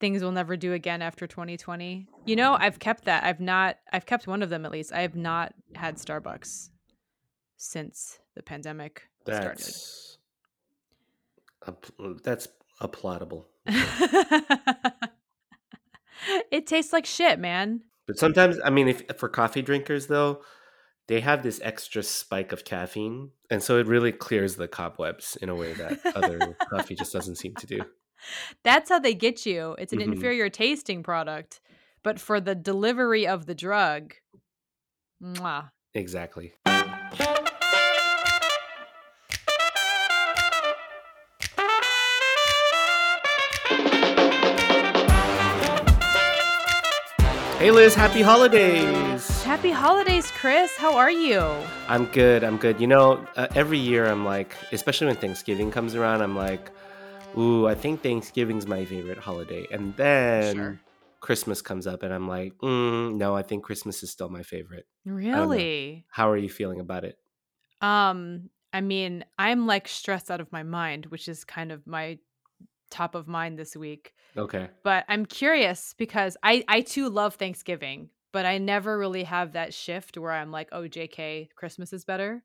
things we'll never do again after 2020. You know, I've kept that. I've kept one of them at least. I have not had Starbucks since the pandemic started. That's applaudable. It tastes like shit, man. But sometimes, I mean, if for coffee drinkers though, they have this extra spike of caffeine, and so it really clears the cobwebs in a way that other coffee just doesn't seem to do. That's how they get you. It's an inferior tasting product, but for the delivery of the drug, mwah. Exactly. Hey Liz, happy holidays! Happy holidays, Chris. How are you? I'm good. You know, every year I'm like, especially when Thanksgiving comes around, I'm like, ooh, I think Thanksgiving's my favorite holiday. And then Christmas comes up and I'm like, no, I think Christmas is still my favorite. Really? How are you feeling about it? I mean, I'm like stressed out of my mind, which is kind of my top of mind this week. Okay. But I'm curious because I too love Thanksgiving, but I never really have that shift where I'm like, oh, JK, Christmas is better.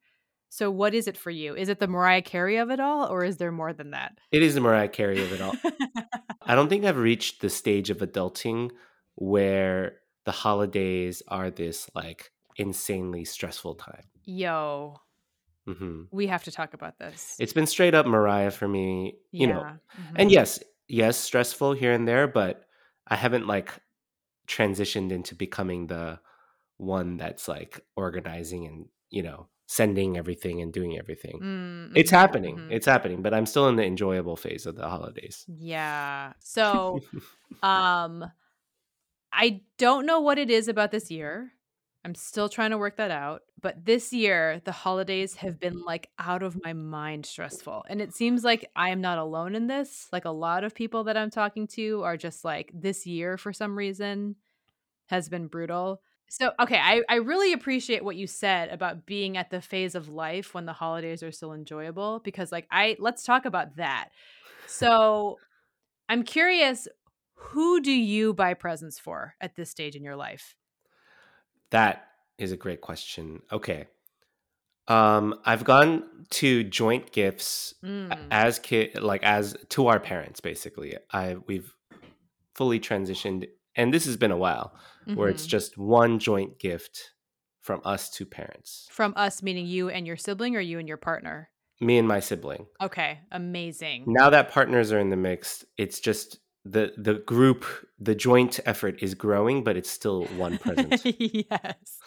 So what is it for you? Is it the Mariah Carey of it all, or is there more than that? It is the Mariah Carey of it all. I don't think I've reached the stage of adulting where the holidays are this like insanely stressful time. Yo. Mm-hmm. We have to talk about this. It's been straight up Mariah for me, you know. Mm-hmm. And yes, stressful here and there, but I haven't like transitioned into becoming the one that's like organizing and, you know, sending everything and doing everything. Mm-hmm. It's happening, but I'm still in the enjoyable phase of the holidays. Yeah. So, I don't know what it is about this year. I'm still trying to work that out. But this year, the holidays have been like out of my mind stressful. And it seems like I am not alone in this. Like a lot of people that I'm talking to are just like, this year for some reason has been brutal. So, okay, I really appreciate what you said about being at the phase of life when the holidays are still enjoyable. Because like, let's talk about that. So I'm curious, who do you buy presents for at this stage in your life? That is a great question. Okay. I've gone to joint gifts to our parents, basically. We've fully transitioned, and this has been a while, where it's just one joint gift from us to parents. From us, meaning you and your sibling, or you and your partner? Me and my sibling. Okay. Amazing. Now that partners are in the mix, it's just... The group, the joint effort is growing, but it's still one present. Yes.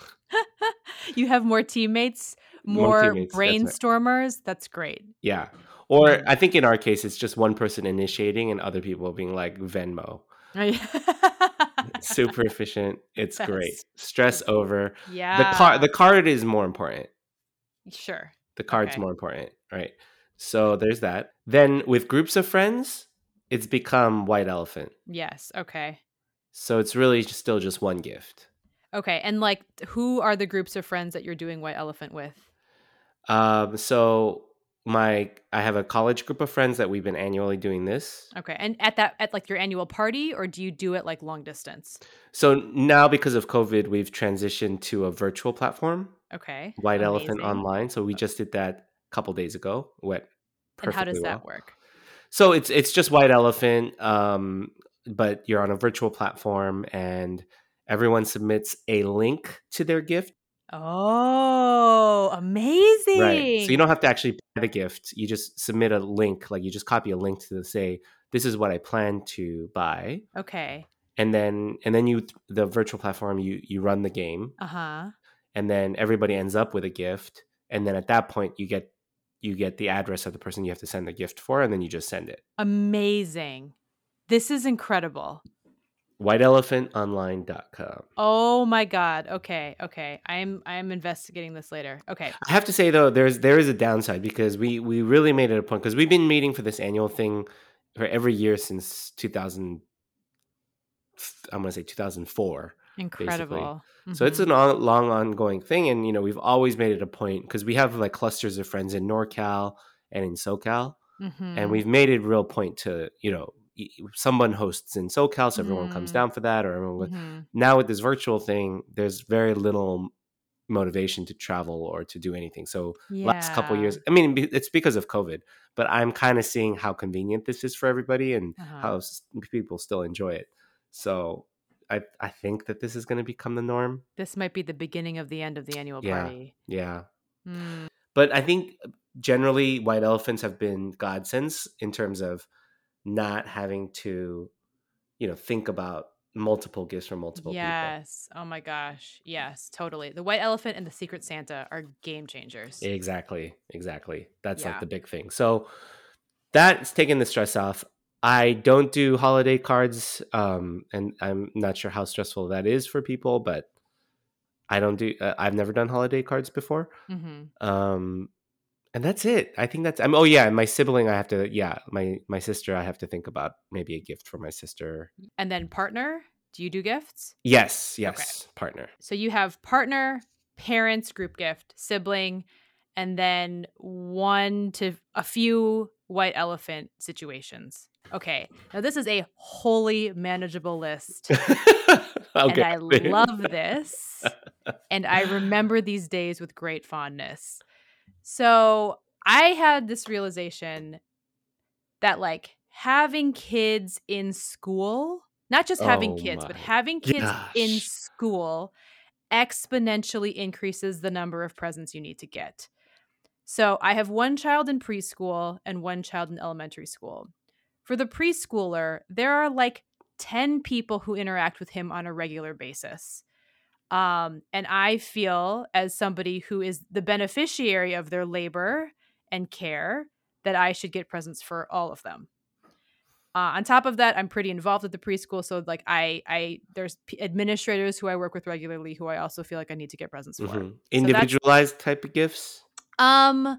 You have more teammates, more brainstormers. That's great. Yeah. Or I think in our case, it's just one person initiating and other people being like Venmo. Super efficient. That's great. Stress over. Yeah. The card is more important. Sure. The card's more important. Right. So there's that. Then with groups of friends... It's become white elephant. Yes. Okay. So it's really still just one gift. Okay. And like, who are the groups of friends that you're doing white elephant with? So I have a college group of friends that we've been annually doing this. Okay. And at like your annual party, or do you do it like long distance? So now because of COVID, we've transitioned to a virtual platform. Okay. White Elephant Online. So we just did that a couple days ago. And how does that work? So it's just White Elephant, but you're on a virtual platform and everyone submits a link to their gift. Oh, amazing. Right. So you don't have to actually buy the gift. You just submit a link, like you just copy a link to say, this is what I plan to buy. Okay. And then the virtual platform, you run the game. Uh-huh. And then everybody ends up with a gift. And then at that point you get the address of the person you have to send the gift for, and then you just send it. Amazing. This is incredible. WhiteElephantOnline.com. Oh my God. Okay. I'm investigating this later. Okay. I have to say though, there is a downside because we really made it a point because we've been meeting for this annual thing for every year since 2004. Incredible. Mm-hmm. So it's a long ongoing thing. And, you know, we've always made it a point because we have like clusters of friends in NorCal and in SoCal. Mm-hmm. And we've made it a real point to, you know, someone hosts in SoCal, so everyone comes down for that, or everyone now with this virtual thing, there's very little motivation to travel or to do anything. So last couple of years, I mean, it's because of COVID, but I'm kind of seeing how convenient this is for everybody and how people still enjoy it. So I think that this is going to become the norm. This might be the beginning of the end of the annual party. Yeah. Mm. But I think generally white elephants have been godsends in terms of not having to, you know, think about multiple gifts from multiple people. Yes. Oh my gosh. Yes, totally. The white elephant and the Secret Santa are game changers. Exactly. That's like the big thing. So that's taking the stress off. I don't do holiday cards, and I'm not sure how stressful that is for people, but I don't do, I've never done holiday cards before. And that's it. I think that's, oh yeah. And my sibling, I have to, my sister, I have to think about maybe a gift for my sister. And then partner, do you do gifts? Yes. Okay. Partner. So you have partner, parents, group gift, sibling, and then one to a few white elephant situations. Okay. Now this is a wholly manageable list. And I love this. And I remember these days with great fondness. So I had this realization that like having kids in school, not just having kids, but having kids in school exponentially increases the number of presents you need to get. So I have one child in preschool and one child in elementary school. For the preschooler, there are like 10 people who interact with him on a regular basis. And I feel as somebody who is the beneficiary of their labor and care that I should get presents for all of them. On top of that, I'm pretty involved at the preschool. So like I there's administrators who I work with regularly who I also feel like I need to get presents for. Individualized type of gifts? I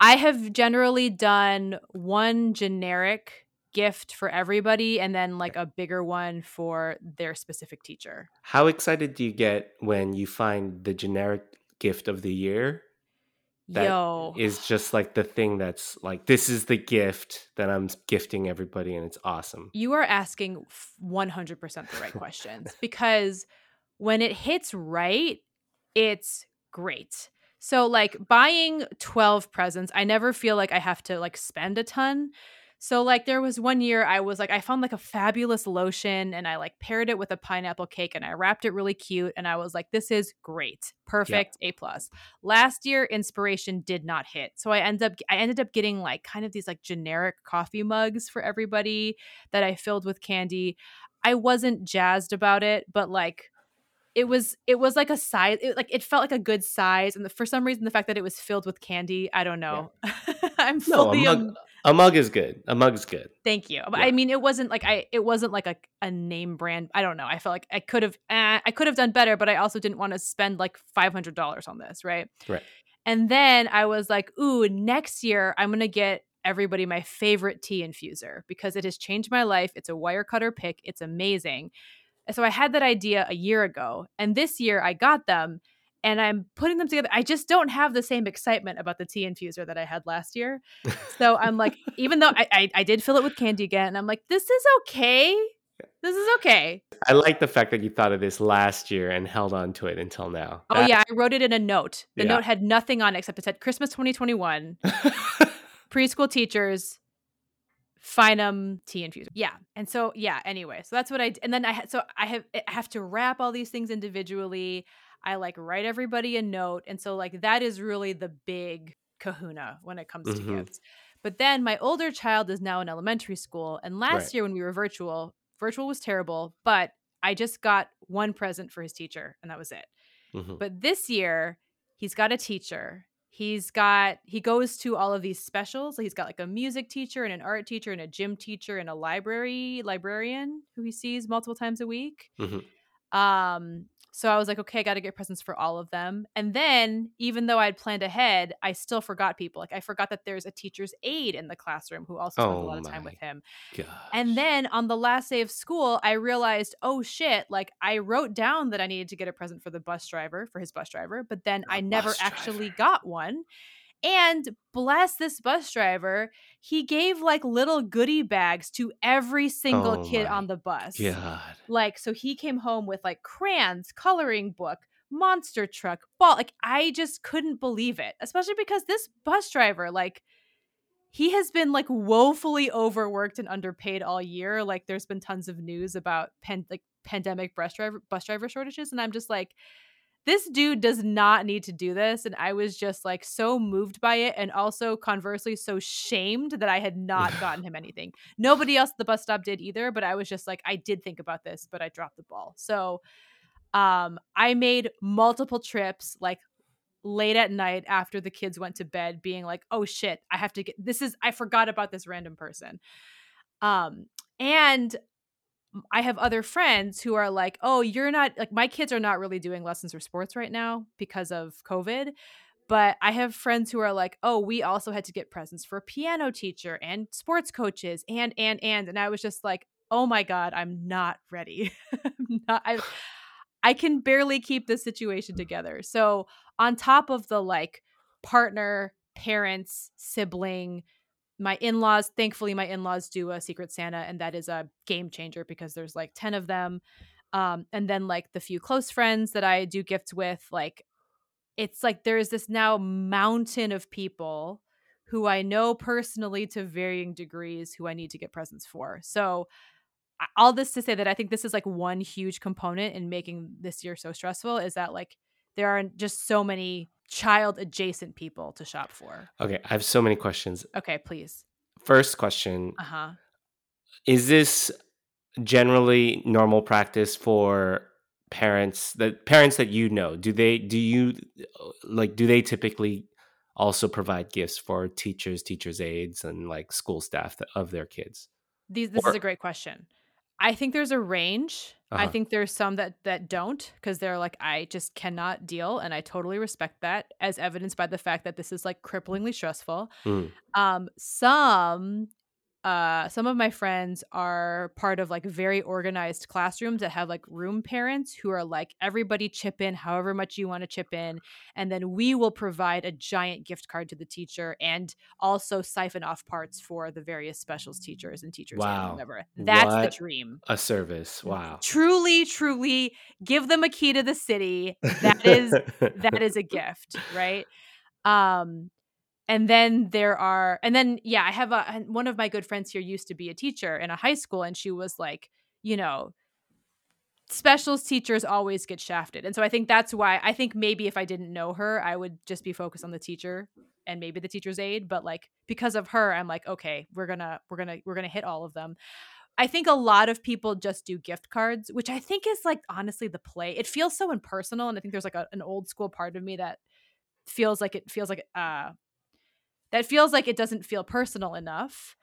have generally done one generic gift for everybody and then like a bigger one for their specific teacher. How excited do you get when you find the generic gift of the year that is just like the thing that's like, this is the gift that I'm gifting everybody and it's awesome? You are asking 100% the right questions because when it hits right, it's great. So like buying 12 presents, I never feel like I have to like spend a ton. So like there was one year I was like, I found like a fabulous lotion and I like paired it with a pineapple cake and I wrapped it really cute. And I was like, this is great. Perfect. Yep. A+. Last year, inspiration did not hit. So I ended up getting like kind of these like generic coffee mugs for everybody that I filled with candy. I wasn't jazzed about it, but like it was like a size, it felt like a good size. And for some reason, the fact that it was filled with candy, I don't know. Yeah. I'm fully... A mug is good. A mug's good. Thank you. Yeah. I mean, it wasn't like a name brand. I don't know. I felt like I could have done better, but I also didn't want to spend like $500 on this, right? Right. And then I was like, ooh, next year I'm gonna get everybody my favorite tea infuser because it has changed my life. It's a wire cutter pick. It's amazing. So I had that idea a year ago, and this year I got them, and I'm putting them together. I just don't have the same excitement about the tea infuser that I had last year. So I'm like, even though I did fill it with candy again, I'm like, this is okay. This is okay. I like the fact that you thought of this last year and held on to it until now. Oh, yeah. I wrote it in a note. The note had nothing on it except it said Christmas 2021, preschool teachers, Finum tea infuser. Yeah. And so, yeah, anyway. So that's what I did. And then I have to wrap all these things individually. I like write everybody a note. And so like that is really the big kahuna when it comes to gifts. But then my older child is now in elementary school. And last year when we were virtual was terrible, but I just got one present for his teacher and that was it. But this year he's got a teacher. He goes to all of these specials. So he's got like a music teacher and an art teacher and a gym teacher and a librarian who he sees multiple times a week. So I was like, okay, I got to get presents for all of them. And then even though I'd planned ahead, I still forgot people. Like I forgot that there's a teacher's aide in the classroom who also spends a lot of time with him. Gosh. And then on the last day of school, I realized, oh shit, like I wrote down that I needed to get a present for his bus driver, but then I never actually got one. And bless this bus driver, he gave like little goodie bags to every single kid on the bus. God. Like, so he came home with like crayons, coloring book, monster truck, ball. Like, I just couldn't believe it, especially because this bus driver, like, he has been like woefully overworked and underpaid all year. Like, there's been tons of news about pandemic bus driver shortages, and I'm just like, this dude does not need to do this. And I was just like so moved by it, and also conversely so shamed that I had not gotten him anything. Nobody else at the bus stop did either, but I was just like, I did think about this, but I dropped the ball. So I made multiple trips like late at night after the kids went to bed, being like, oh shit, I have to get this, is I forgot about this random person. And I have other friends who are like, oh, you're not, like, my kids are not really doing lessons or sports right now because of COVID. But I have friends who are like, oh, we also had to get presents for a piano teacher and sports coaches and I was just like, oh my God, I'm not ready. I can barely keep this situation together. So on top of the like partner, parents, sibling, my in-laws, thankfully my in-laws do a Secret Santa, and that is a game changer because there's like 10 of them. And then like the few close friends that I do gifts with, like, it's like there is this now mountain of people who I know personally to varying degrees who I need to get presents for. So all this to say that I think this is like one huge component in making this year so stressful, is that like there are just so many child adjacent people to shop for. Okay, I have so many questions. Okay, please. First question. Uh-huh. Is this generally normal practice for parents that you know? Do they typically also provide gifts for teachers' aides and like school staff of their kids? This is a great question. I think there's a range. Uh-huh. I think there's some that don't, because they're like, I just cannot deal. And I totally respect that, as evidenced by the fact that this is like cripplingly stressful. Mm. Some of my friends are part of like very organized classrooms that have like room parents who are like, everybody chip in however much you want to chip in. And then we will provide a giant gift card to the teacher and also siphon off parts for the various specials teachers and teachers. Wow. Whatever. That's what the dream. A service. Wow. Truly, truly give them a key to the city. That is, that is a gift, right? And then I have one of my good friends here used to be a teacher in a high school, and she was like, you know, specials teachers always get shafted. And so I think that's why, I think maybe if I didn't know her, I would just be focused on the teacher and maybe the teacher's aide. But like, because of her, I'm like, okay, we're gonna hit all of them. I think a lot of people just do gift cards, which I think is like, honestly, the play. It feels so impersonal. And I think there's like an old school part of me that feels like it doesn't feel personal enough,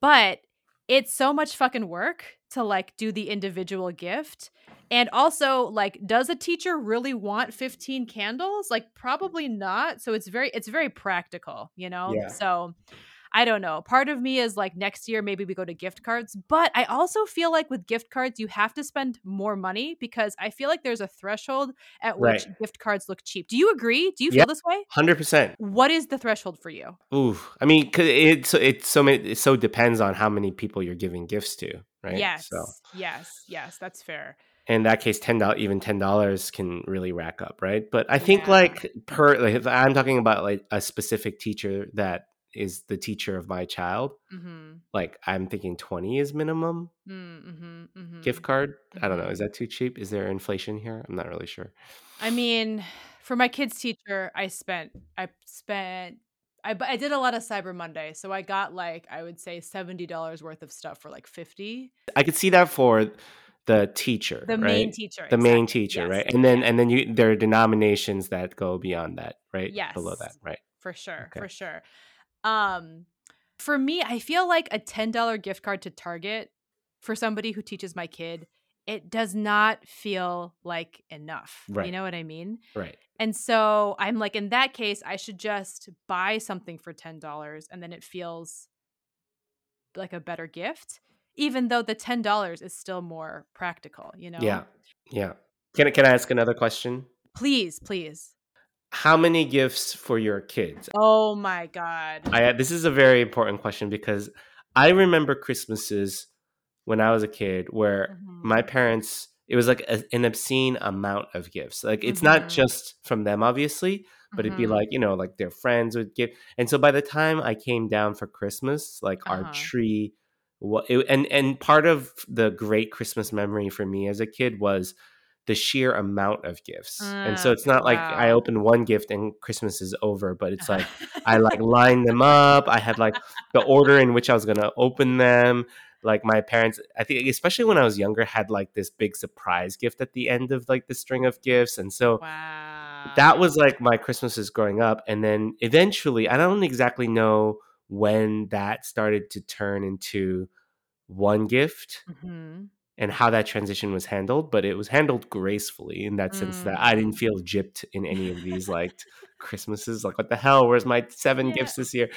but it's so much fucking work to like do the individual gift. And also, like, does a teacher really want 15 candles? Like, probably not. So it's very practical, you know? Yeah. So I don't know. Part of me is like, next year, maybe we go to gift cards, but I also feel like with gift cards, you have to spend more money, because I feel like there's a threshold at which gift cards look cheap. Do you agree? Do you feel this way? 100%. What is the threshold for you? Ooh, I mean, cause it so depends on how many people you're giving gifts to, right? Yes, so. Yes, that's fair. In that case, $10 can really rack up, right? But I think if I'm talking about like a specific teacher that is the teacher of my child, mm-hmm. like I'm thinking 20 is minimum. Mm-hmm, mm-hmm. Gift card, I don't know, is that too cheap? Is there inflation here? I'm not really sure. I mean, for my kid's teacher, I did a lot of Cyber Monday, so I got like, I would say $70 worth of stuff for like 50. I could see that for the teacher, the main teacher, yes. Right? And then there are denominations that go beyond that, right? Yes, below that, right? For sure, okay. For sure. For me, I feel like a $10 gift card to Target for somebody who teaches my kid, it does not feel like enough. Right. You know what I mean? Right. And so I'm like, in that case, I should just buy something for $10, and then it feels like a better gift, even though the $10 is still more practical, you know? Yeah. Yeah. Can I ask another question? Please, please. How many gifts for your kids? Oh my God. This is a very important question because I remember Christmases when I was a kid where my parents, it was like an obscene amount of gifts. Like it's not just from them, obviously, but it'd be like, you know, like their friends would give. And so by the time I came down for Christmas, like our tree, and part of the great Christmas memory for me as a kid was the sheer amount of gifts. And so it's not like I opened one gift and Christmas is over, but it's like I like lined them up. I had like the order in which I was going to open them. Like my parents, I think, especially when I was younger, had like this big surprise gift at the end of like the string of gifts. And so that was like my Christmases growing up. And then eventually, I don't exactly know when that started to turn into one gift. And how that transition was handled, but it was handled gracefully in that sense that I didn't feel gypped in any of these like Christmases. Like, what the hell? Where's my 7 gifts this year?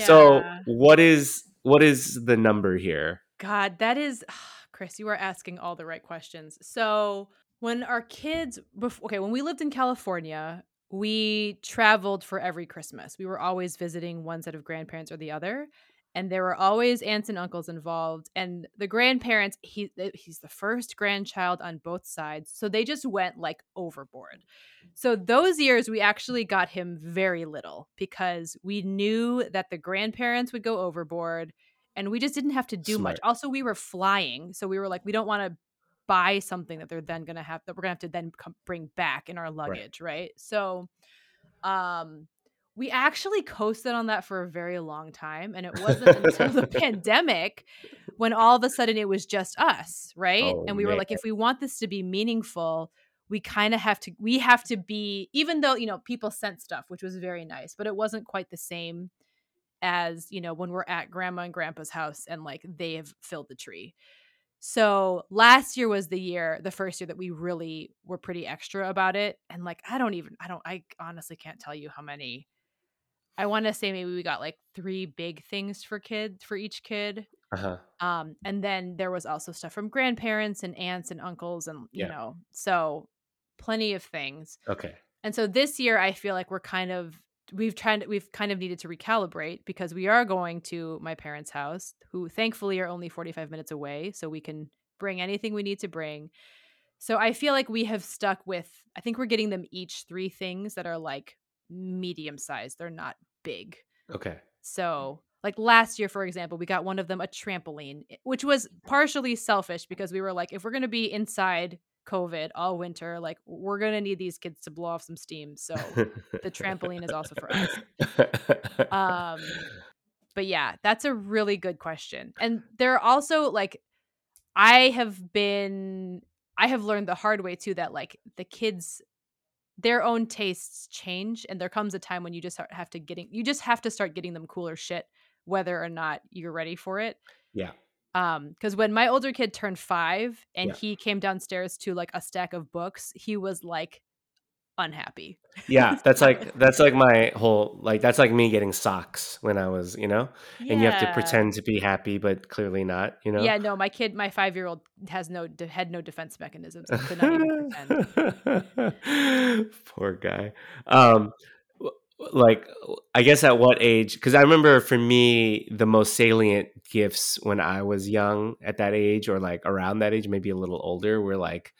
So what is the number here? God, that is, Chris, you are asking all the right questions. So when our kids, when we lived in California, we traveled for every Christmas. We were always visiting one set of grandparents or the other. And there were always aunts and uncles involved. And the grandparents, he's the first grandchild on both sides. So they just went like overboard. So those years we actually got him very little because we knew that the grandparents would go overboard and we just didn't have to do much. Also, we were flying. So we were like, we don't want to buy something that we're going to have to then bring back in our luggage. Right. So, we actually coasted on that for a very long time, and it wasn't until the pandemic when all of a sudden it was just us, right? Oh, and we were like, if we want this to be meaningful, we have to be, even though, you know, people sent stuff, which was very nice, but it wasn't quite the same as, you know, when we're at grandma and grandpa's house and like they have filled the tree. So last year was the first year that we really were pretty extra about it. And like, I honestly can't tell you how many. I want to say maybe we got like 3 big things for each kid. And then there was also stuff from grandparents and aunts and uncles and, you know, so plenty of things. Okay. And so this year I feel like we've kind of needed to recalibrate because we are going to my parents' house, who thankfully are only 45 minutes away. So we can bring anything we need to bring. So I feel like we have stuck with, I think we're getting them each 3 things that are like medium sized. They're not big. Okay. So like last year, for example, we got one of them a trampoline, which was partially selfish because we were like, if we're going to be inside COVID all winter, like we're going to need these kids to blow off some steam. So the trampoline is also for us. But yeah, that's a really good question. And there are also like, I have learned the hard way too, that like the kids, their own tastes change. And there comes a time when you just have to start getting them cooler shit, whether or not you're ready for it. Yeah. Because when my older kid turned 5 and he came downstairs to like a stack of books, he was like unhappy. Yeah, that's like my whole like that's like me getting socks when I was, you know, and you have to pretend to be happy, but clearly not, you know. Yeah, no, my 5-year-old had no defense mechanisms. So could not even pretend. Poor guy. Like, I guess at what age? Because I remember for me, the most salient gifts when I was young at that age or like around that age, maybe a little older, were like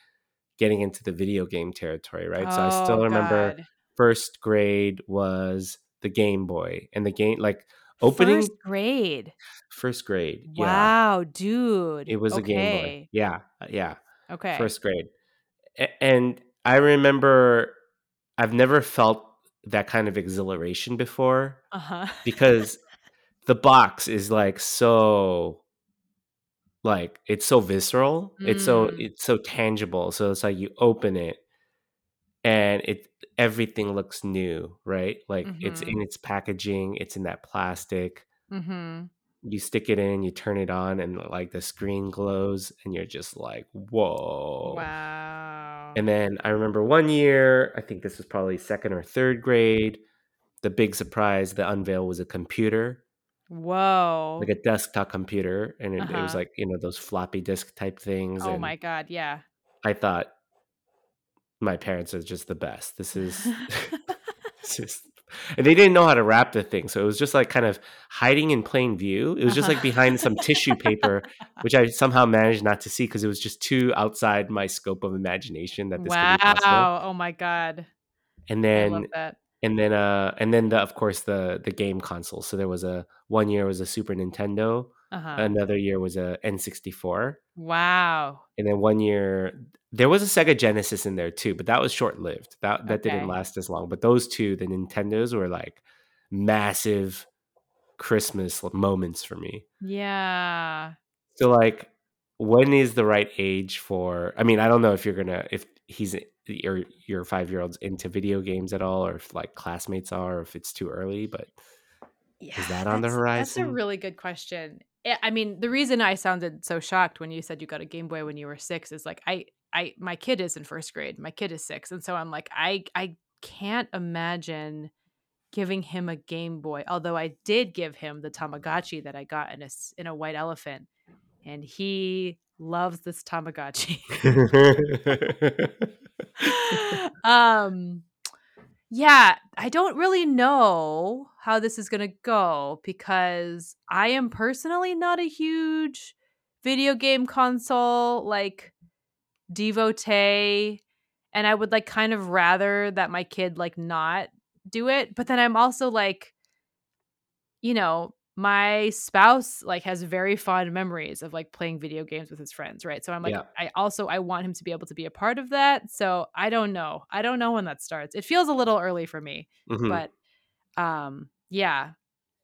getting into the video game territory, right? So I still remember first grade was the Game Boy and the game, like opening. First grade. Wow, yeah. Dude. It was a Game Boy. Yeah. Yeah. Okay. First grade. And I remember I've never felt that kind of exhilaration before because the box is like so like it's so visceral. It's so tangible. So it's like you open it and everything looks new, right? Like it's in its packaging, it's in that plastic. You stick it in, you turn it on, and like the screen glows and you're just like, whoa. Wow. And then I remember one year, I think this was probably 2nd or 3rd grade, the big surprise, the unveil was a computer. Whoa. Like a desktop computer. And it was like, you know, those floppy disk type things. Oh, and my God. Yeah. I thought my parents are just the best. This is Just, they didn't know how to wrap the thing. So it was just like kind of hiding in plain view. It was just like behind some tissue paper, which I somehow managed not to see because it was just too outside my scope of imagination that this could be possible. Wow. Oh my God. And then, I love that. And then of course the game console. So there was one year was a Super Nintendo. Uh-huh. Another year was a N64. Wow. And then one year there was a Sega Genesis in there too, but that was short-lived. That didn't last as long. But those two, the Nintendos, were like massive Christmas moments for me. Yeah. So like, when is the right age for? I mean, I don't know if you're gonna your 5-year-old's into video games at all, or if like classmates are, or if it's too early. But is that on the horizon? That's a really good question. I mean, the reason I sounded so shocked when you said you got a Game Boy when you were 6 is like I my kid is in first grade. My kid is 6. And so I'm like, I can't imagine giving him a Game Boy. Although I did give him the Tamagotchi that I got in a white elephant. And he loves this Tamagotchi. Yeah, I don't really know how this is going to go because I am personally not a huge video game console like devotee, and I would like kind of rather that my kid like not do it. But then I'm also like, you know, my spouse like has very fond memories of like playing video games with his friends, right? So I'm like, yeah. I want him to be able to be a part of that. So I don't know. I don't know when that starts. It feels a little early for me, mm-hmm. but yeah.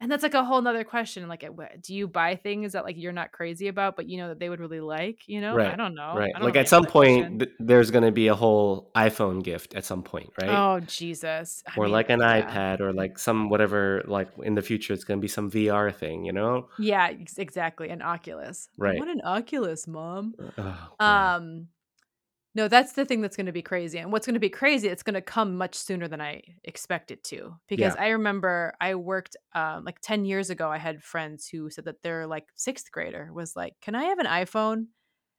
And that's like a whole nother question. Like, do you buy things that like you're not crazy about, but you know that they would really like? You know, right. I don't know. Right. Like at some point, there's going to be a whole iPhone gift at some point, right? Oh Jesus! Or like an iPad, or like some whatever. Like in the future, it's going to be some VR thing, you know? Yeah, exactly. An Oculus. Right. What an Oculus, Mom. Oh, no, that's the thing that's going to be crazy. And what's going to be crazy, it's going to come much sooner than I expect it to. Because I remember I worked like 10 years ago, I had friends who said that their like 6th grader was like, can I have an iPhone?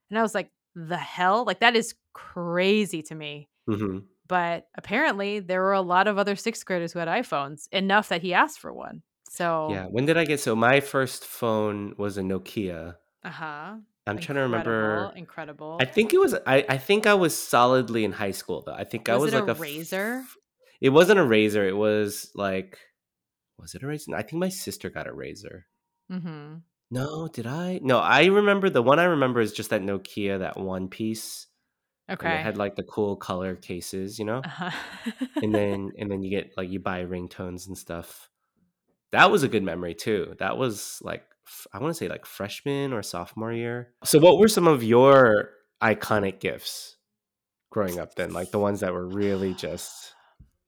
And I was like, the hell? Like that is crazy to me. Mm-hmm. But apparently there were a lot of other 6th graders who had iPhones, enough that he asked for one. So yeah, when did I get? So my first phone was a Nokia. Uh-huh. I'm trying to remember. Incredible. I think it was. I think I was solidly in high school though. I think I was like a razor. It wasn't a razor. It was like, was it a razor? I think my sister got a razor. Mm-hmm. No, did I? No, I remember the one I remember is just that Nokia, that one piece. Okay. And it had like the cool color cases, you know. Uh-huh. and then you get like you buy ringtones and stuff. That was a good memory too. That was like. I want to say like freshman or sophomore year. So what were some of your iconic gifts growing up then? Like the ones that were really just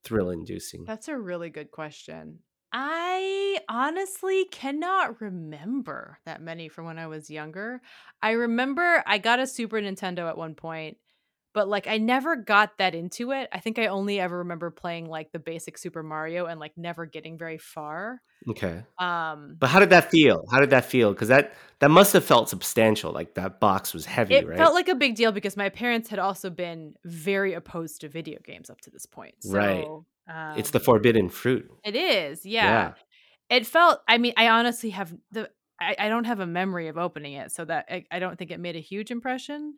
thrill-inducing? That's a really good question. I honestly cannot remember that many from when I was younger. I remember I got a Super Nintendo at one point, but like I never got that into it. I think I only ever remember playing like the basic Super Mario and like never getting very far. Okay. But how did that feel? How did that feel? Because that must have felt substantial. Like that box was heavy, right? It felt like a big deal because my parents had also been very opposed to video games up to this point. So, right. It's the forbidden fruit. It is. Yeah. It felt, I mean, I honestly have, I don't have a memory of opening it. So that I don't think it made a huge impression.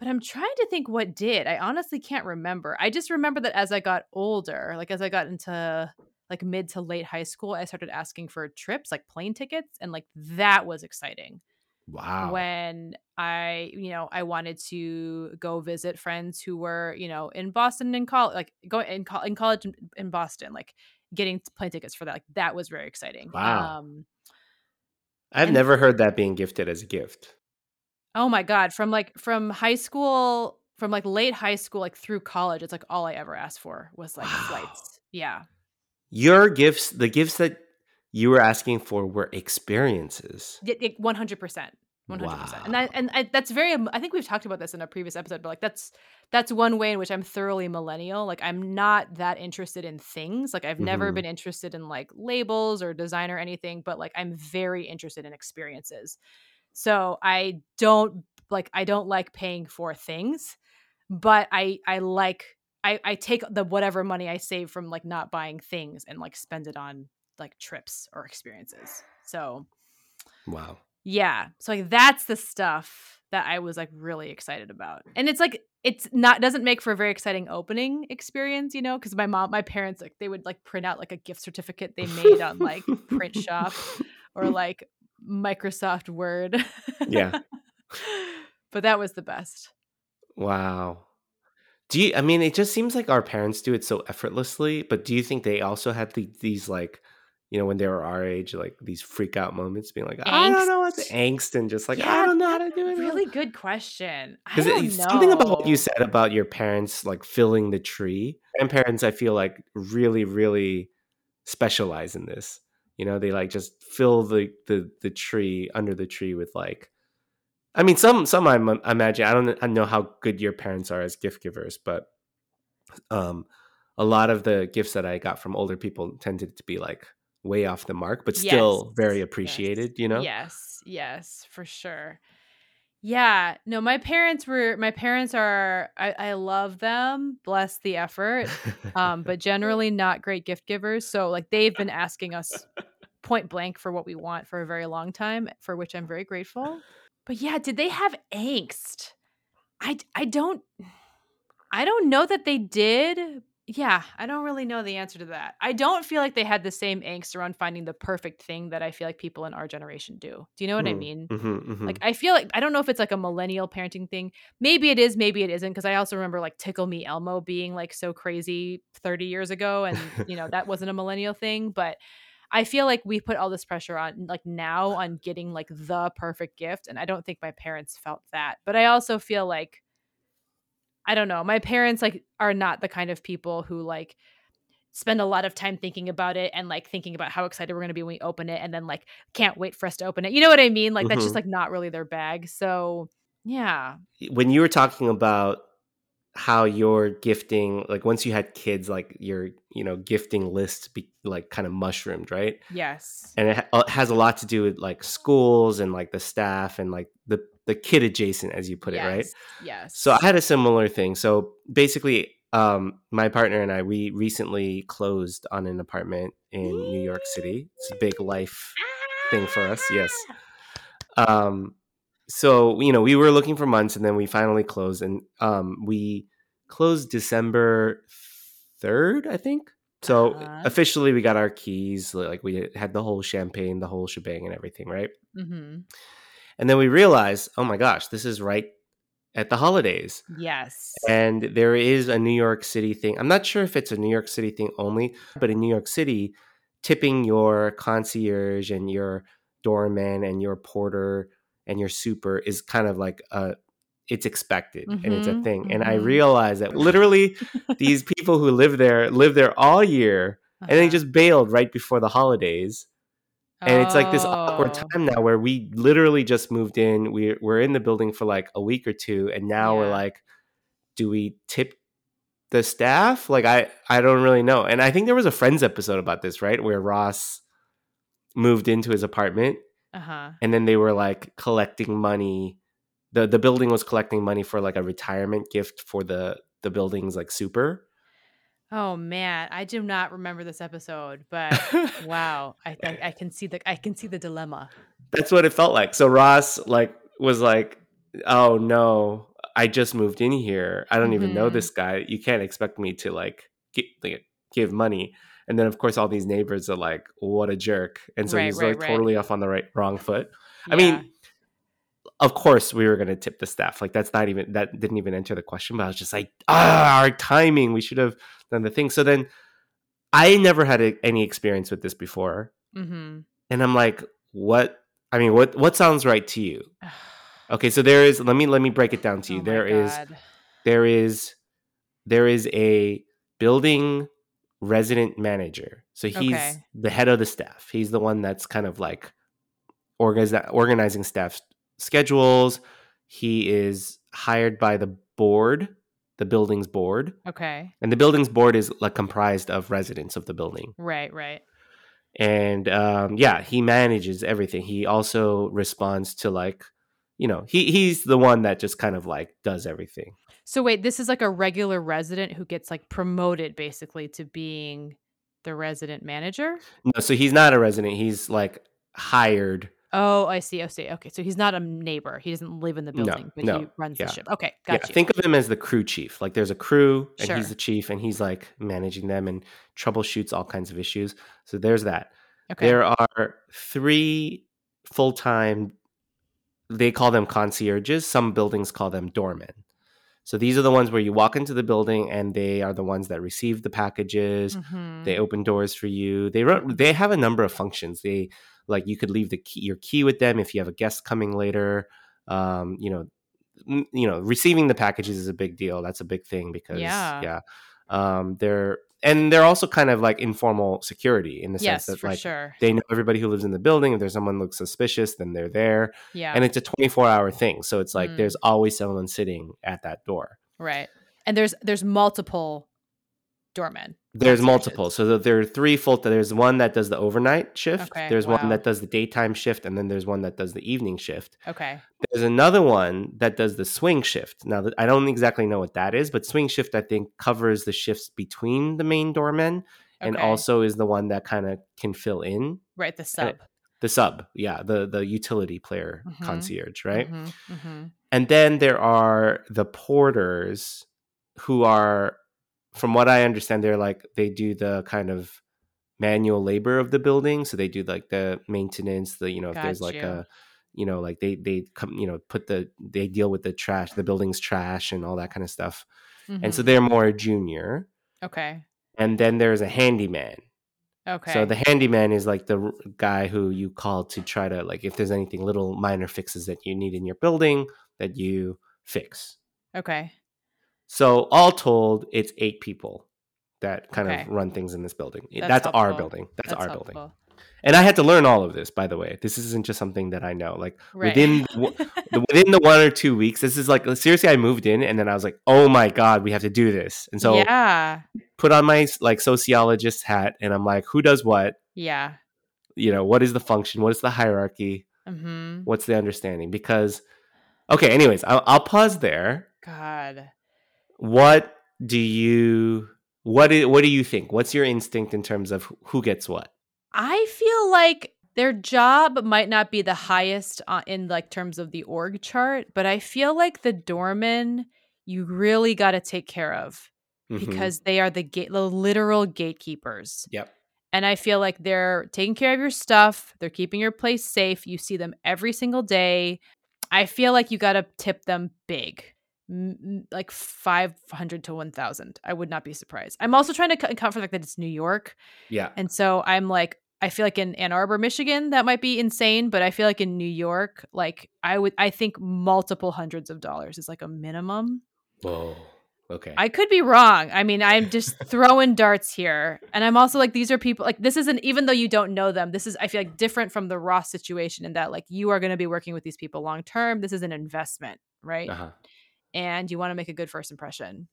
But I'm trying to think what did. I honestly can't remember. I just remember that as I got older, like as I got into like mid to late high school, I started asking for trips, like plane tickets. And like that was exciting. Wow. When I wanted to go visit friends who were, you know, in Boston in college, like going in college in Boston, like getting plane tickets for that. Like that was very exciting. Wow. I've never heard that being gifted as a gift. Oh my God. From high school, from like late high school, like through college, it's like all I ever asked for was like flights. Yeah. Your gifts, the gifts that you were asking for were experiences. 100%. 100%. Wow. And that's very, I think we've talked about this in a previous episode, but like that's one way in which I'm thoroughly millennial. Like I'm not that interested in things. Like I've mm-hmm. never been interested in like labels or design or anything, but like I'm very interested in experiences. So I don't like paying for things, but I like I take the whatever money I save from like not buying things and like spend it on like trips or experiences. So wow. Yeah. So like that's the stuff that I was like really excited about. And it's like doesn't make for a very exciting opening experience, you know, because my parents, like they would like print out like a gift certificate they made on like print shop or like Microsoft Word. Yeah. But that was the best. Wow. I mean, it just seems like our parents do it so effortlessly, but do you think they also had these like, you know, when they were our age, like these freak out moments being like, angst. I don't know what to angst and just like, yeah, I don't know how to do it. Really good question. I don't know. Something about what you said about your parents, like filling the tree. Grandparents, I feel like really, really specialize in this. You know, they like just fill the tree under the tree with like, I mean, some I imagine, I don't know how good your parents are as gift givers, but a lot of the gifts that I got from older people tended to be like way off the mark, but still very appreciated, you know? Yes, for sure. Yeah, no, my parents are, I love them, bless the effort, but generally not great gift givers. So like they've been asking us point blank for what we want for a very long time, for which I'm very grateful. But yeah, did they have angst? I don't know that they did. Yeah, I don't really know the answer to that. I don't feel like they had the same angst around finding the perfect thing that I feel like people in our generation do. Do you know what I mean? Mm-hmm, mm-hmm. Like I feel like, I don't know if it's like a millennial parenting thing. Maybe it is, maybe it isn't. Because I also remember like Tickle Me Elmo being like so crazy 30 years ago. And you know, that wasn't a millennial thing, but I feel like we put all this pressure on like now on getting like the perfect gift. And I don't think my parents felt that, but I also feel like, I don't know, my parents like are not the kind of people who like spend a lot of time thinking about it and like thinking about how excited we're going to be when we open it. And then like, can't wait for us to open it. You know what I mean? Like that's just like not really their bag. So yeah. When you were talking about how your gifting, like once you had kids, like your, you know, gifting list be like kind of mushroomed, right? Yes. And it has a lot to do with like schools and like the staff and like the kid adjacent, as you put it, right? Yes. So I had a similar thing. So basically my partner and I, we recently closed on an apartment in New York City. It's a big life thing for us. Yes. So, you know, we were looking for months and then we finally closed, and we closed December 3rd, I think. So officially we got our keys, like we had the whole champagne, the whole shebang and everything, right? Mm-hmm. And then we realized, oh my gosh, this is right at the holidays. Yes. And there is a New York City thing. I'm not sure if it's a New York City thing only, but in New York City, tipping your concierge and your doorman and your porter and your super is kind of like it's expected and it's a thing. And I realized that literally these people who live there all year and they just bailed right before the holidays. And it's like this awkward time now where we literally just moved in. We're in the building for like a week or two. And now we're like, do we tip the staff? Like, I don't really know. And I think there was a Friends episode about this, right? Where Ross moved into his apartment. And then they were like collecting money. The building was collecting money for like a retirement gift for the building's like super. Oh man, I do not remember this episode, but wow, I can see the dilemma. That's what it felt like. So Ross like was like, "Oh no, I just moved in here. I don't even know this guy. You can't expect me to like give money." And then, of course, all these neighbors are like, what a jerk. And so he's totally off on the wrong foot. Yeah. I mean, of course, we were going to tip the staff. Like, that didn't even enter the question. But I was just like, our timing. We should have done the thing. So then I never had any experience with this before. Mm-hmm. And I'm like, what sounds right to you? Okay, so there is, let me break it down to you. There is a building resident manager. So he's the head of the staff. He's the one that's kind of like organizing staff schedules. He is hired by the board, the building's board. Okay. And the building's board is like comprised of residents of the building. Right. And he manages everything. He also responds to like, you know, he's the one that just kind of like does everything. So wait, this is like a regular resident who gets like promoted basically to being the resident manager? No, so he's not a resident. He's like hired. Oh, I see. Okay, so he's not a neighbor. He doesn't live in the building, but he runs the ship. Okay, gotcha. Yeah, think of him as the crew chief. Like there's a crew and he's the chief and he's like managing them and troubleshoots all kinds of issues. So there's that. Okay. There are 3 full-time, they call them concierges. Some buildings call them doormen. So these are the ones where you walk into the building and they are the ones that receive the packages. Mm-hmm. They open doors for you. They have a number of functions. They like you could leave your key with them if you have a guest coming later. Receiving the packages is a big deal. That's a big thing because they're also kind of like informal security in the sense that like they know everybody who lives in the building. If there's someone looks suspicious, then they're there. Yeah. And it's a 24-hour thing. So it's like there's always someone sitting at that door. Right. And there's multiple doormen. There's multiple. So there are 3 there's one that does the overnight shift. Okay, there's one that does the daytime shift. And then there's one that does the evening shift. Okay. There's another one that does the swing shift. Now, I don't exactly know what that is, but swing shift, I think, covers the shifts between the main doormen and also is the one that kind of can fill in. Right. The sub. The utility player concierge, right? Mm-hmm, mm-hmm. And then there are the porters who are... From what I understand, they're like, they do the kind of manual labor of the building. So they do like the maintenance, they deal with the trash, the building's trash and all that kind of stuff. Mm-hmm. And so they're more junior. Okay. And then there's a handyman. Okay. So the handyman is like the guy who you call to try to like, if there's anything little minor fixes that you need in your building that you fix. Okay. So all told, it's 8 people that kind of run things in this building. That's our building. That's our helpful. Building. And I had to learn all of this, by the way. This isn't just something that I know. Like within the 1 or 2 weeks, this is like, seriously, I moved in and then I was like, oh my God, we have to do this. And so put on my like sociologist hat and I'm like, who does what? Yeah. You know, what is the function? What is the hierarchy? Mm-hmm. What's the understanding? Because, okay, anyways, I'll pause there. God. What do you think? What's your instinct in terms of who gets what? I feel like their job might not be the highest in like terms of the org chart, but I feel like the doorman you really got to take care of because they are the literal gatekeepers. Yep. And I feel like they're taking care of your stuff. They're keeping your place safe. You see them every single day. I feel like you got to tip them big. Like 500 to 1,000. I would not be surprised. I'm also trying to account for the fact that it's New York. Yeah. And so I'm like, I feel like in Ann Arbor, Michigan, that might be insane. But I feel like in New York, like I think multiple hundreds of dollars is like a minimum. Whoa. Okay. I could be wrong. I mean, I'm just throwing darts here. And I'm also like, these are people like this isn't even though you don't know them. This is, I feel like, different from the Ross situation in that like you are going to be working with these people long term. This is an investment, right? Uh-huh. And you want to make a good first impression.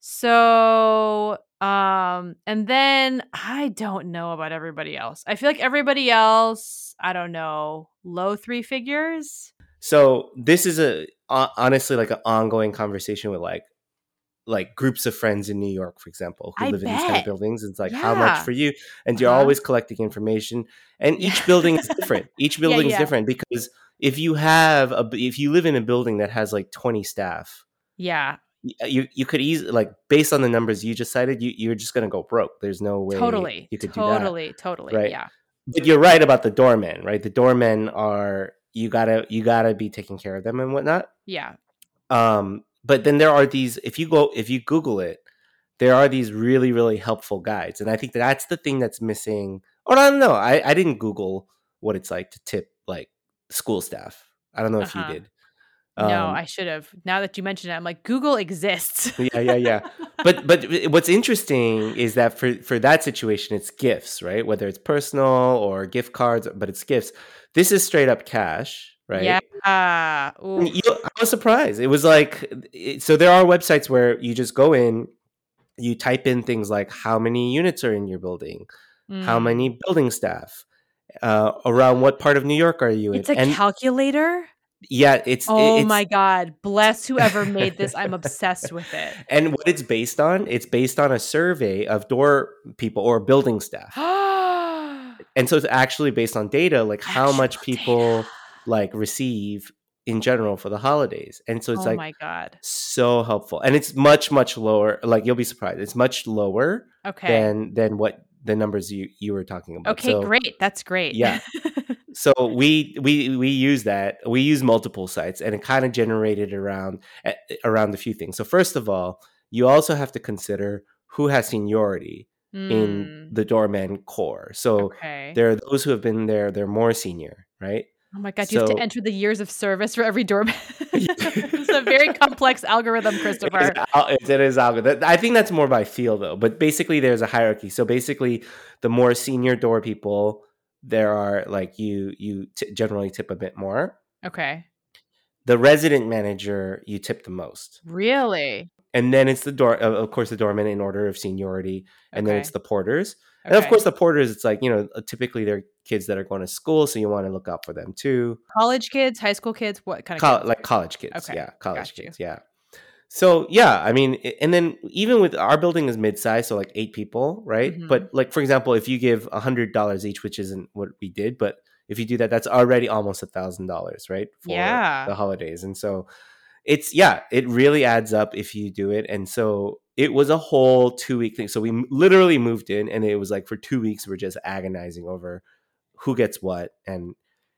So, and then I don't know about everybody else. I feel like everybody else, I don't know, low 3 figures. So this is honestly like an ongoing conversation with like groups of friends in New York, for example, who live in these kind of buildings. It's like, how much for you? And you're always collecting information. And each building is different. Each building is different because if you live in a building that has like 20 staff, you could easily like based on the numbers you just cited, you're just gonna go broke. There's no way you could do that. Totally, right? Yeah. But you're right about the doormen, right? The doormen are you gotta be taking care of them and whatnot. Yeah. But then there are these. If you Google it, there are these really really helpful guides, and I think that's the thing that's missing. Or I don't know. I didn't Google what it's like to tip like school staff. I don't know if you did. No, I should have. Now that you mentioned it, I'm like, Google exists. Yeah. But what's interesting is that for that situation, it's gifts, right? Whether it's personal or gift cards, but it's gifts. This is straight up cash, right? Yeah. I was surprised. It was like, so there are websites where you just go in, you type in things like how many units are in your building, how many building staff, around what part of New York are you in? It's a calculator? Yeah, it's my God. Bless whoever made this. I'm obsessed with it. And what it's based on, a survey of door people or building staff. And so it's actually based on data, like actual how much people data. Like receive in general for the holidays. And so it's my God. So helpful. And it's much lower. Like you'll be surprised. It's much lower than what the numbers you were talking about. Okay, so, great. That's great. Yeah. So we use that. We use multiple sites, and it kind of generated around a few things. So first of all, you also have to consider who has seniority in the doorman corps. So there are those who have been there. They're more senior, right? Oh my God! You have to enter the years of service for every doorman. It's a very complex algorithm, Christopher. It is algorithm. I think that's more by feel, though. But basically, there's a hierarchy. So basically, the more senior door people. There are like you generally tip a bit more. Okay. The resident manager, you tip the most. Really? And then it's the doorman in order of seniority. And then it's the porters. Okay. And of course the porters, it's like, typically they're kids that are going to school. So you want to look out for them too. College kids, high school kids, what kind of kids? Like college kids. Okay. Yeah. College kids. Yeah. So yeah, I mean, and then even with our building is mid-sized, so like 8 people, right? Mm-hmm. But like, for example, if you give $100 each, which isn't what we did, but if you do that, that's already almost $1,000, right? For the holidays. And so it really adds up if you do it. And so it was a whole 2-week thing. So we literally moved in and it was like for 2 weeks, we're just agonizing over who gets what. And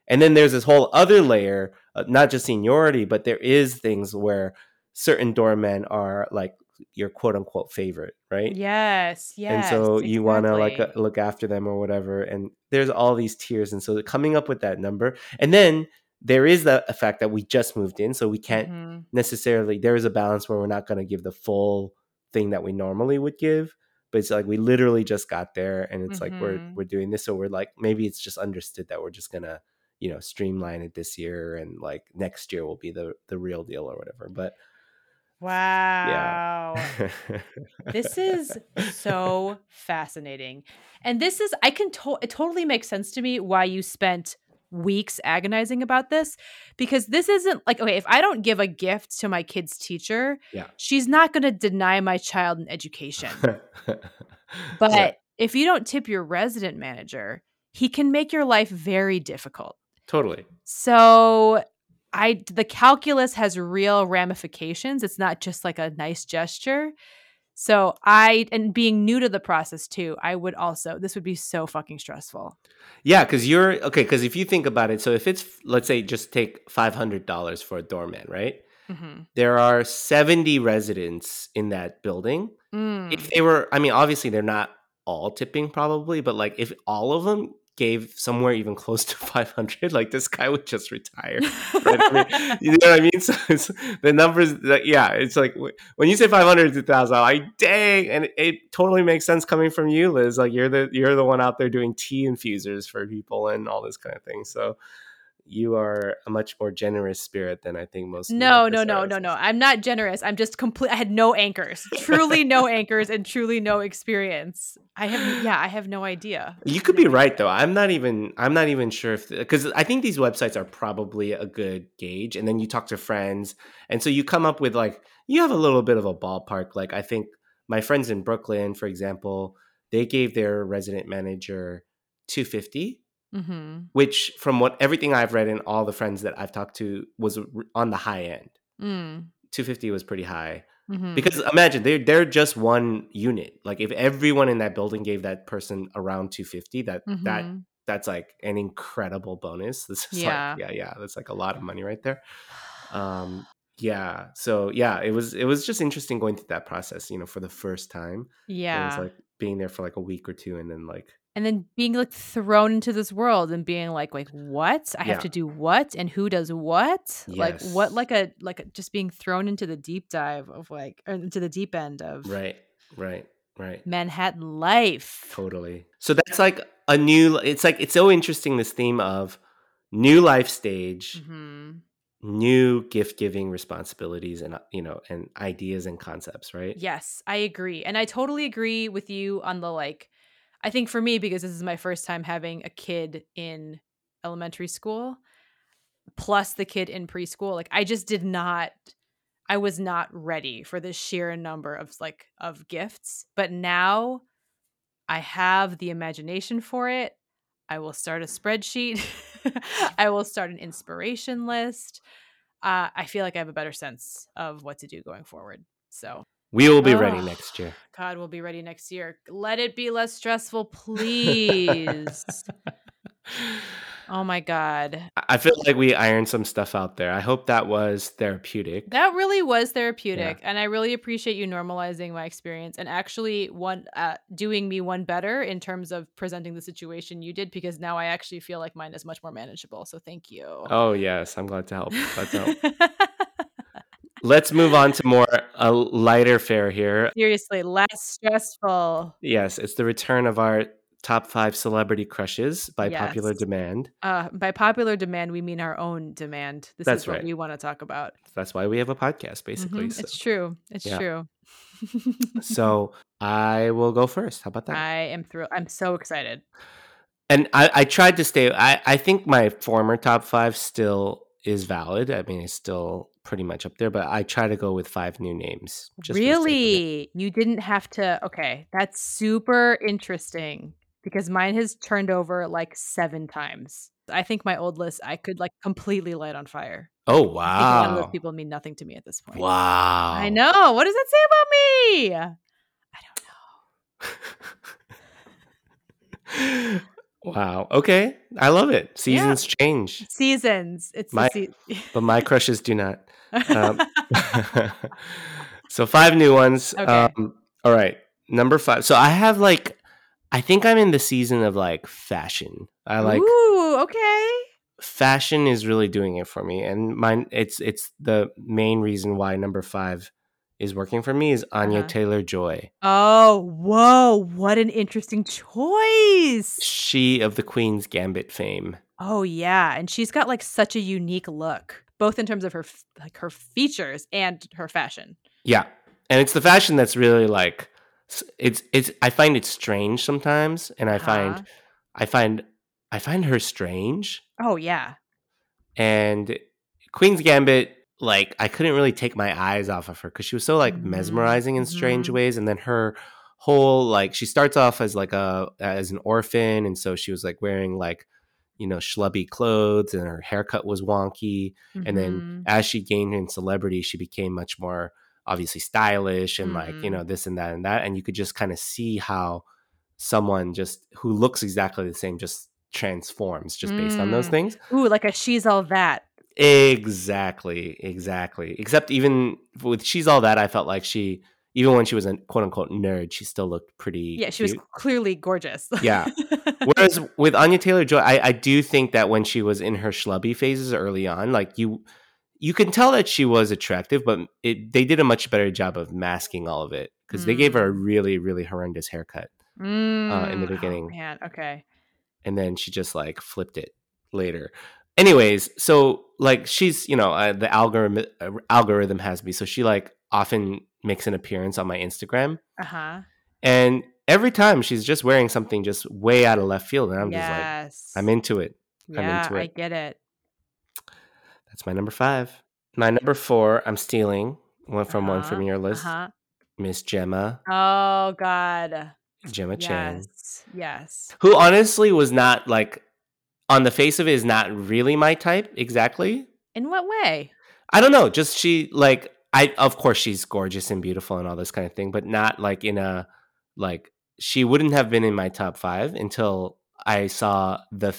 then there's this whole other layer, not just seniority, but there is things where certain doormen are like your quote unquote favorite, right? Yes. And so you want to like look after them or whatever. And there's all these tiers. And so coming up with that number. And then there is the fact that we just moved in. So we can't necessarily, there is a balance where we're not going to give the full thing that we normally would give. But it's like we literally just got there and it's like we're doing this. So we're like, maybe it's just understood that we're just going to, streamline it this year. And like next year will be the real deal or whatever. But wow. Yeah. This is so fascinating. And this is, it totally makes sense to me why you spent weeks agonizing about this, because this isn't like, okay, if I don't give a gift to my kid's teacher, she's not going to deny my child an education. But if you don't tip your resident manager, he can make your life very difficult. Totally. So the calculus has real ramifications. It's not just like a nice gesture. So and being new to the process too, this would be so fucking stressful. Yeah, because if you think about it, so if it's, let's say just take $500 for a doorman, right? Mm-hmm. There are 70 residents in that building. If they were, I mean, obviously they're not all tipping probably, but like if all of them gave somewhere even close to 500, like this guy would just retire. Right? I mean, you know what I mean? So it's, the numbers, it's like when you say 500 to 1,000, I'm like, dang, and it totally makes sense coming from you, Liz. Like you're the one out there doing tea infusers for people and all this kind of thing. So you are a much more generous spirit than I think most. No. I'm not generous. I'm just complete. I had no anchors, truly no anchors, and truly no experience. I have no idea. You could be right though. I'm not even sure if, because I think these websites are probably a good gauge. And then you talk to friends. And so you come up with like, you have a little bit of a ballpark. Like I think my friends in Brooklyn, for example, they gave their resident manager $250. Mm-hmm. Which from everything I've read and all the friends that I've talked to was on the high end. $250 was pretty high. Mm-hmm. Because imagine they're just one unit. Like if everyone in that building gave that person around $250, that's like an incredible bonus. This is that's like a lot of money right there. So it was just interesting going through that process, for the first time. Yeah. It was like being there for like a week or two and then like and then being like thrown into this world and being like what? I have to do what? And who does what? Yes. Like what? Like just being thrown into the deep dive of like, or into the deep end of right. Manhattan life. Totally. So that's like a new, it's like, it's so interesting, this theme of new life stage, new gift giving responsibilities and, and ideas and concepts, right? Yes, I agree. And I totally agree with you on the like, I think for me, because this is my first time having a kid in elementary school, plus the kid in preschool. Like, I just did not, I was not ready for the sheer number of like of gifts. But now I have the imagination for it. I will start a spreadsheet. I will start an inspiration list. I feel like I have a better sense of what to do going forward. So we will be ready next year. God, we'll be ready next year. Let it be less stressful, please. Oh, my God. I feel like we ironed some stuff out there. I hope that was therapeutic. That really was therapeutic. Yeah. And I really appreciate you normalizing my experience and actually doing me one better in terms of presenting the situation you did, because now I actually feel like mine is much more manageable. So thank you. Oh, yes. I'm glad to help. Let's move on to more a lighter fare here. Seriously, less stressful. Yes, it's the return of our top 5 celebrity crushes by popular demand. By popular demand, we mean our own demand. That's what we want to talk about. That's why we have a podcast, basically. Mm-hmm. So. It's true. It's true. So I will go first. How about that? I am thrilled. I'm so excited. And I tried to stay. I think my former top 5 still is valid. I mean, it's still pretty much up there, but I try to go with 5 new names. Just really? You didn't have to. Okay. That's super interesting. Because mine has turned over like 7 times. I think my old list, I could like completely light on fire. Oh, wow. I think a lot of people mean nothing to me at this point. Wow. I know. What does that say about me? I don't know. Wow. Okay. I love it. Seasons change. Seasons. But my crushes do not. So 5 new ones. Okay. All right. Number 5. So I have like... I think I'm in the season of like fashion. I like. Ooh, okay. Fashion is really doing it for me, and mine. It's the main reason why number 5 is working for me is Anya Taylor-Joy. Oh, whoa! What an interesting choice. She of the Queen's Gambit fame. Oh yeah, and she's got like such a unique look, both in terms of her like her features and her fashion. Yeah, and it's the fashion that's really like. It's I find it strange sometimes, and I find her strange. Oh yeah. And Queen's Gambit, like I couldn't really take my eyes off of her because she was so like mesmerizing in strange ways. And then her whole like she starts off as like an orphan, and so she was like wearing like schlubby clothes, and her haircut was wonky. Mm-hmm. And then as she gained in celebrity, she became much more obviously stylish and like, this and that and that. And you could just kind of see how someone just who looks exactly the same just transforms just based on those things. Ooh, like a She's All That. Exactly. Except even with She's All That, I felt like she, even when she was a quote unquote nerd, she still looked pretty. Yeah, she was clearly gorgeous. Yeah. Whereas with Anya Taylor-Joy, I do think that when she was in her schlubby phases early on, like you can tell that she was attractive, but they did a much better job of masking all of it because they gave her a really, really horrendous haircut in the beginning. Oh, man, okay. And then she just like flipped it later. Anyways, so like she's, the algorithm has me. So she like often makes an appearance on my Instagram. Uh-huh. And every time she's just wearing something just way out of left field. And I'm just like, I'm into it. Yeah, I'm into it. I get it. That's my number 5. My number 4, I'm stealing one from your list. Miss Gemma. Oh, God. Gemma Chan. Yes. Who honestly was not like, on the face of it, is not really my type exactly. In what way? I don't know. Just she like, of course she's gorgeous and beautiful and all this kind of thing, but not like in a, like she wouldn't have been in my top 5 until I saw the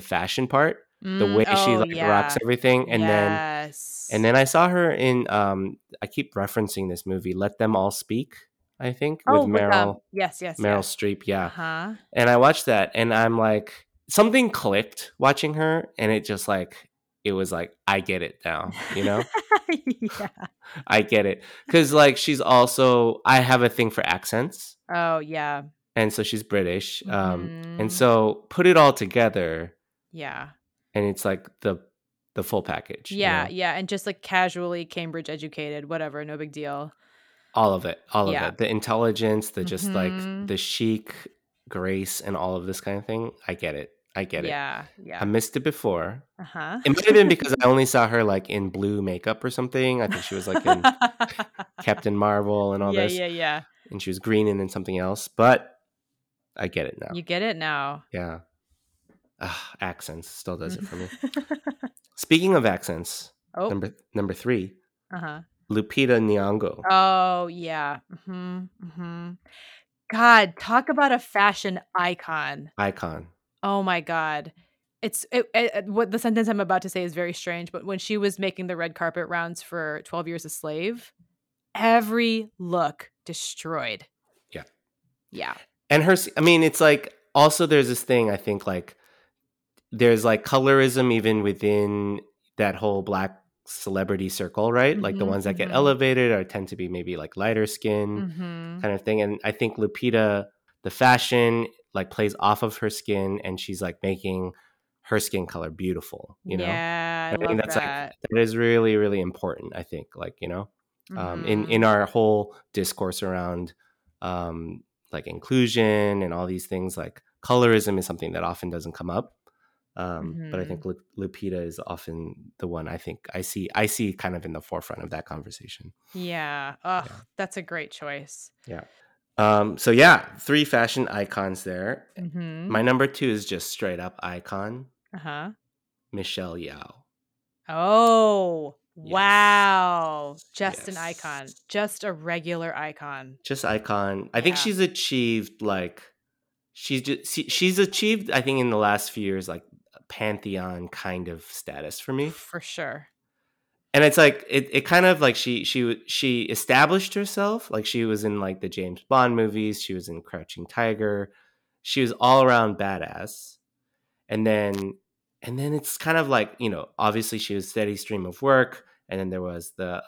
fashion part. The way she like rocks everything, and then I saw her in I keep referencing this movie, Let Them All Speak, I think, with Meryl. Yes, Streep, yeah. Uh-huh. And I watched that, and I'm like, something clicked watching her, and it just like it was like I get it now, yeah, I get it, because like she's also I have a thing for accents. Oh yeah, and so she's British, and so put it all together, yeah. And it's like the full package. Yeah, yeah. And just like casually Cambridge educated, whatever, no big deal. All of it. The intelligence, the just like the chic grace and all of this kind of thing. I get it. I get it. Yeah. I missed it before. Uh-huh. It might have been because I only saw her like in blue makeup or something. I think she was like in Captain Marvel and all this. Yeah. And she was green and in something else. But I get it now. You get it now. Yeah. Ugh, accents still does it for me. Speaking of accents, number three, Lupita Nyong'o. Oh, yeah. God, talk about a fashion icon. Oh my God. What the sentence I'm about to say is very strange, but when she was making the red carpet rounds for 12 Years a Slave, every look destroyed. Yeah. And her, I mean, it's like, also there's this thing, I think, like, there's like colorism even within that whole black celebrity circle, right? Like the ones that get elevated or tend to be maybe like lighter skin kind of thing. And I think Lupita, the fashion, like plays off of her skin, and she's like making her skin color beautiful, you know? Yeah, I think that's that. Like, that is really, really important, I think, like, you know, in our whole discourse around like inclusion and all these things, like colorism is something that often doesn't come up. But I think Lupita is often the one I see kind of in the forefront of that conversation. Yeah. That's a great choice. Yeah. So yeah, three fashion icons there. My number two is just straight up icon. Michelle Yeoh. Oh, yes. Wow. Just an icon. Just a regular icon. Just icon. I think she's achieved like she's achieved I think in the last few years like a pantheon kind of status for me. For sure. And it's like it kind of like she established herself. Like she was in like the James Bond movies. She was in Crouching Tiger. She was all around badass. And then it's kind of like, you know, obviously she was steady stream of work. And then there was the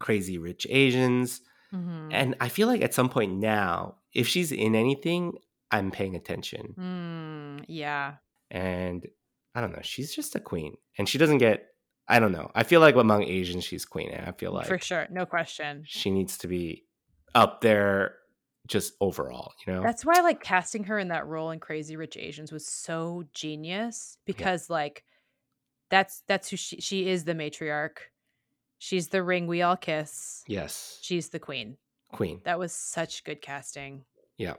Crazy Rich Asians. And I feel like at some point now, if she's in anything, I'm paying attention. And I don't know. She's just a queen, and she doesn't get. I don't know. I feel like among Asians, she's queen. And I feel like... For sure. No question. She needs to be up there just overall, you know? That's why, like, casting her in that role in Crazy Rich Asians was so genius. Because, like, that's who she is, the matriarch. She's the ring we all kiss. Yes. She's the queen. That was such good casting. Yeah.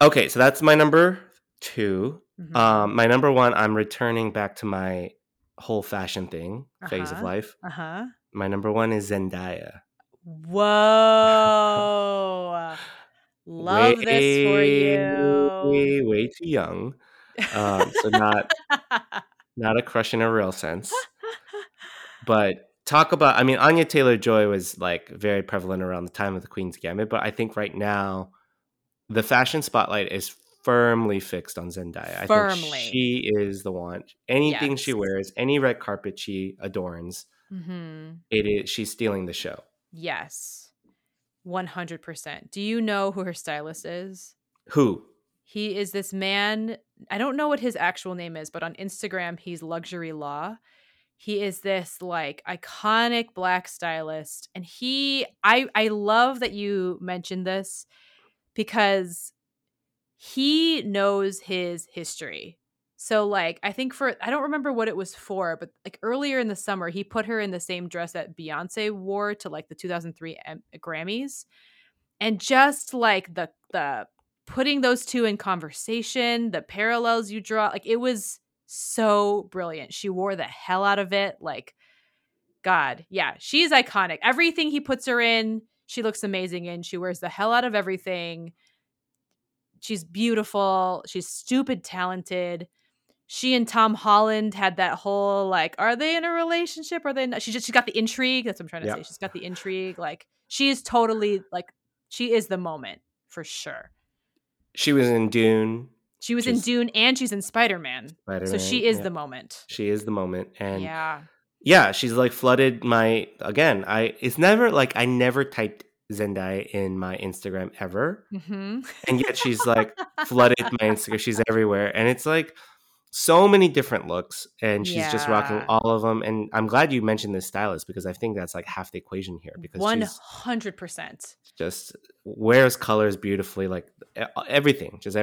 Okay, so that's my number two. My number one, I'm returning back to my... whole fashion thing, phase of life. My number one is Zendaya. Whoa. Love this for you. Way too young. So not a crush in a real sense. But talk about, I mean, Anya Taylor-Joy was like very prevalent around the time of the Queen's Gambit, but I think right now the fashion spotlight is firmly fixed on Zendaya. I think she is the one. Anything she wears, any red carpet she adorns, it is, she's stealing the show. Yes, 100%. Do you know who her stylist is? Who? He is this man. I don't know what his actual name is, but on Instagram, he's Luxury Law. He is this like iconic black stylist. And I love that you mentioned this because he knows his history. So like, I think I don't remember what it was for, but like earlier in the summer, he put her in the same dress that Beyoncé wore to like the 2003 Grammys. And just like the putting those two in conversation, the parallels you draw, like it was so brilliant. She wore the hell out of it. Like, God, yeah, she's iconic. Everything he puts her in, she looks amazing in. She wears the hell out of everything. She's beautiful. She's stupid talented. She and Tom Holland had that whole like, are they in a relationship? Are they not? She's got the intrigue. That's what I'm trying to say. She's got the intrigue. Like she is totally like she is the moment for sure. She was in Dune. She was in Dune, and she's in Spider-Man. So she is the moment. She is the moment, and yeah, she's like flooded my again. It's never like I never typed Zendaya in my Instagram ever, and yet she's like flooded my Instagram. She's everywhere, and it's like so many different looks, and she's just rocking all of them. And I'm glad you mentioned this stylist because I think that's like half the equation here. Because 100% just wears colors beautifully, like everything, just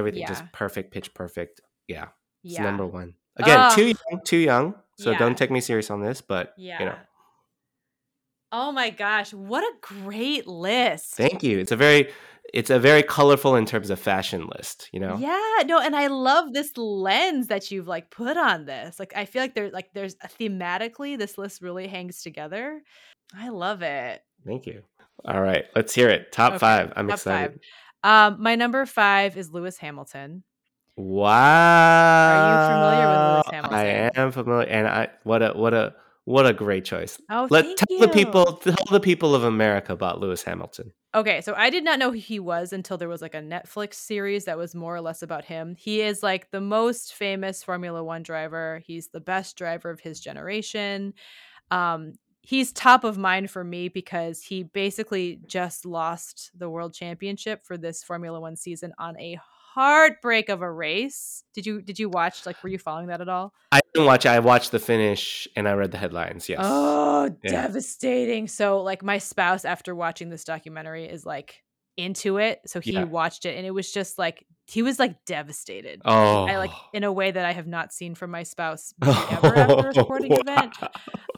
perfect, pitch perfect, yeah, it's number one. Again, too young. So don't take me serious on this, but you know. Oh my gosh, what a great list. Thank you. It's a very colorful in terms of fashion list, you know? Yeah, no, and I love this lens that you've like put on this. Like I feel like there's thematically this list really hangs together. I love it. Thank you. All right, let's hear it. Top five. I'm excited. Five. My number 5 is Lewis Hamilton. Wow. Are you familiar with Lewis Hamilton? I am familiar, and what a great choice. Oh, tell the people of America about Lewis Hamilton. Okay, so I did not know who he was until there was like a Netflix series that was more or less about him. He is like the most famous Formula One driver. He's the best driver of his generation. He's top of mind for me because he basically just lost the world championship for this Formula One season on a heartbreak of a race. Did you watch, like, were you following that at all? I didn't watch. I watched the finish and I read the headlines. Yes. Oh, yeah. Devastating. So like my spouse, after watching this documentary, is like into it. So he watched it, and it was just like, he was like devastated. Oh, I like in a way that I have not seen from my spouse ever after a sporting event.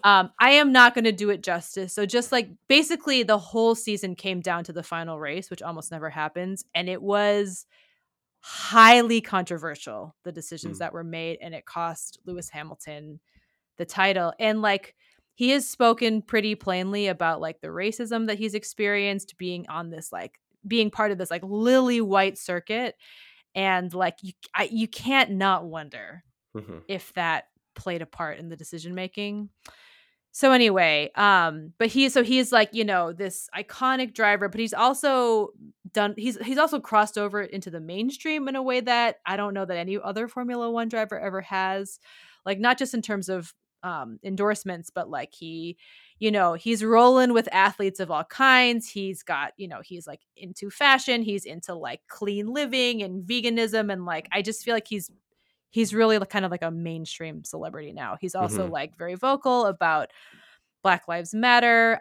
I am not going to do it justice. So just like basically the whole season came down to the final race, which almost never happens. And it was highly controversial, the decisions that were made, and it cost Lewis Hamilton the title. And like he has spoken pretty plainly about like the racism that he's experienced being part of this like lily white circuit, and like you can't not wonder if that played a part in the decision making. So anyway, but he's like, you know, this iconic driver, but he's also he's also crossed over into the mainstream in a way that I don't know that any other Formula One driver ever has, like not just in terms of endorsements, but like he, you know, he's rolling with athletes of all kinds. He's got, you know, he's like into fashion, he's into like clean living and veganism, and like I just feel like he's really kind of like a mainstream celebrity now. He's also like very vocal about Black Lives Matter.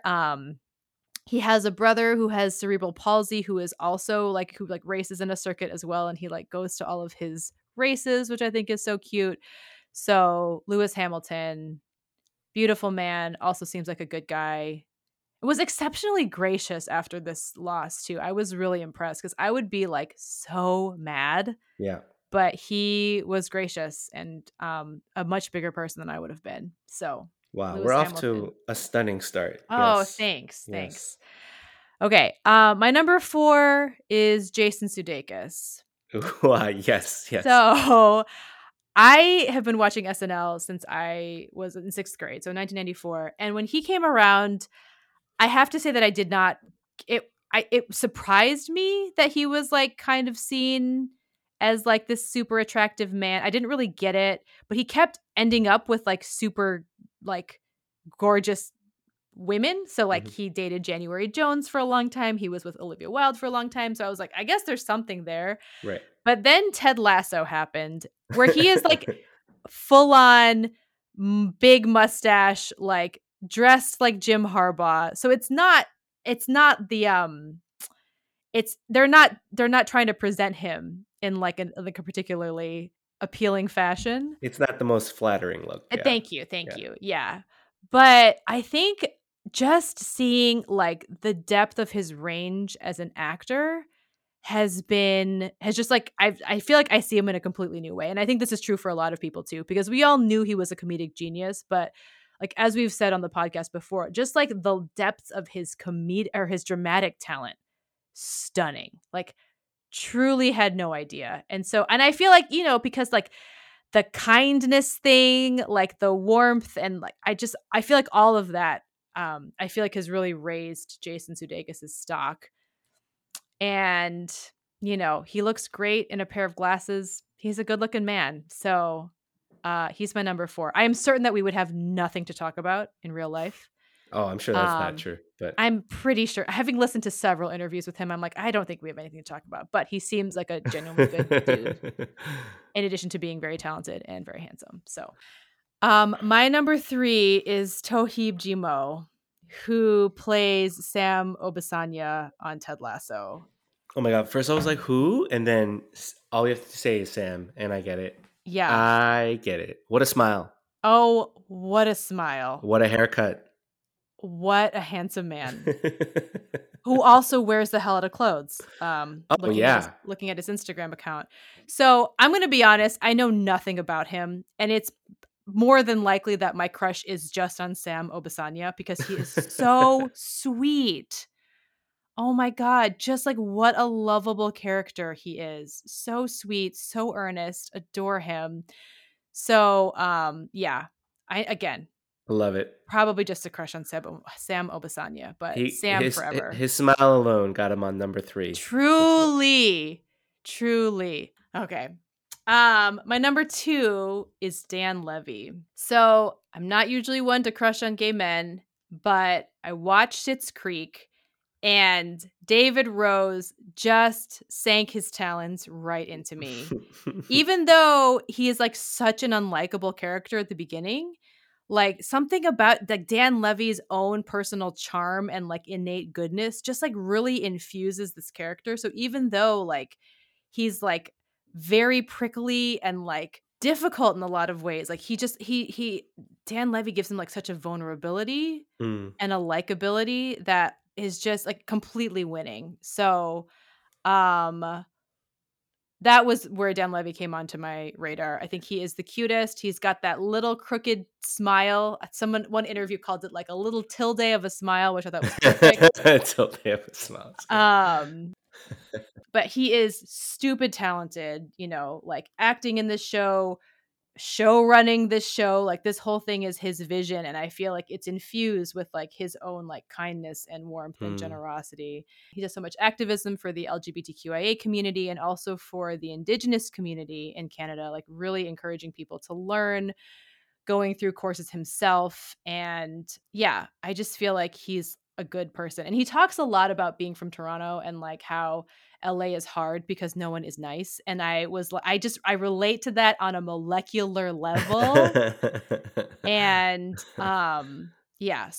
He has a brother who has cerebral palsy, who is also like, who like races in a circuit as well. And he like goes to all of his races, which I think is so cute. So Lewis Hamilton, beautiful man, also seems like a good guy. It was exceptionally gracious after this loss too. I was really impressed because I would be like so mad. Yeah. But he was gracious and a much bigger person than I would have been. So wow, Lewis Hamilton. Off to a stunning start. Oh, yes. Thanks. Okay, my number 4 is Jason Sudeikis. Yes. So I have been watching SNL since I was in 6th grade, so 1994. And when he came around, I have to say that I did not. It surprised me that he was like kind of seen as like this super attractive man. I didn't really get it, but he kept ending up with like super like gorgeous women. So like he dated January Jones for a long time. He was with Olivia Wilde for a long time. So I was like, I guess there's something there. Right. But then Ted Lasso happened, where he is like full on big mustache, like dressed like Jim Harbaugh. So it's not the, they're not trying to present him in like a particularly appealing fashion. It's not the most flattering look. Yeah. Thank you. Yeah. But I think just seeing like the depth of his range as an actor has just like, I feel like I see him in a completely new way. And I think this is true for a lot of people too, because we all knew he was a comedic genius, but like, as we've said on the podcast before, just like the depth of his his dramatic talent, stunning. Like, truly had no idea. And I feel like, you know, because like the kindness thing, like the warmth, and like I feel like all of that I feel like has really raised Jason Sudeikis' stock. And, you know, he looks great in a pair of glasses. He's a good-looking man. So he's my number 4. I am certain that we would have nothing to talk about in real life. Oh, I'm sure that's not true. But I'm pretty sure, having listened to several interviews with him, I'm like, I don't think we have anything to talk about. But he seems like a genuinely good dude, in addition to being very talented and very handsome. So my number 3 is Toheeb Jimoh, who plays Sam Obasanya on Ted Lasso. Oh my God. First I was like, who? And then all you have to say is Sam, and I get it. Yeah. I get it. What a smile. Oh, what a smile. What a haircut. What a handsome man. Who also wears the hell out of clothes. Looking at his Instagram account. So I'm going to be honest. I know nothing about him. And it's more than likely that my crush is just on Sam Obasanya because he is so sweet. Oh my God. Just like what a lovable character he is. So sweet. So earnest. Adore him. So love it. Probably just a crush on Sam Obasanya, but Sam forever. His smile alone got him on number 3. Truly. Okay. My number 2 is Dan Levy. So I'm not usually one to crush on gay men, but I watched Schitt's Creek and David Rose just sank his talons right into me. Even though he is like such an unlikable character at the beginning, like something about like Dan Levy's own personal charm and like innate goodness just like really infuses this character. So even though like he's like very prickly and like difficult in a lot of ways, like Dan Levy gives him like such a vulnerability and a likability that is just like completely winning. So that was where Dan Levy came onto my radar. I think he is the cutest. He's got that little crooked smile. One interview called it like a little tilde of a smile, which I thought was perfect. Tilde of a smile. But he is stupid talented, you know, like acting in this show running this show, like this whole thing is his vision. And I feel like it's infused with like his own like kindness and warmth and generosity. He does so much activism for the LGBTQIA community and also for the Indigenous community in Canada, like really encouraging people to learn, going through courses himself. And yeah, I just feel like he's a good person. And he talks a lot about being from Toronto and like how LA is hard because no one is nice. And I relate to that on a molecular level. And so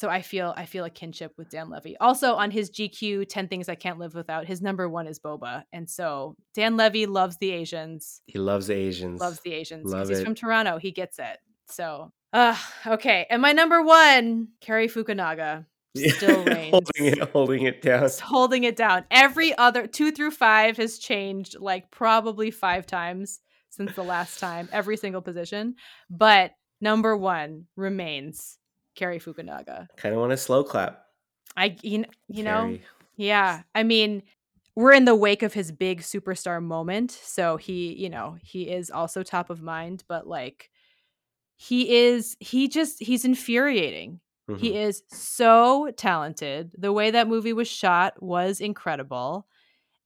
I feel a kinship with Dan Levy. Also on his GQ 10 Things I Can't Live Without, his number 1 is boba. And so Dan Levy loves the Asians. Loves the Asians. Love he's from Toronto. He gets it. So, okay. And my number 1, Cary Fukunaga. Still reigns. holding it down. Just holding it down. Every other 2 through 5 has changed like probably 5 times since the last time. Every single position, but number 1 remains Cary Fukunaga. Kind of want a slow clap. Yeah. I mean, we're in the wake of his big superstar moment, so he is also top of mind. But like, he's infuriating. He is so talented. The way that movie was shot was incredible.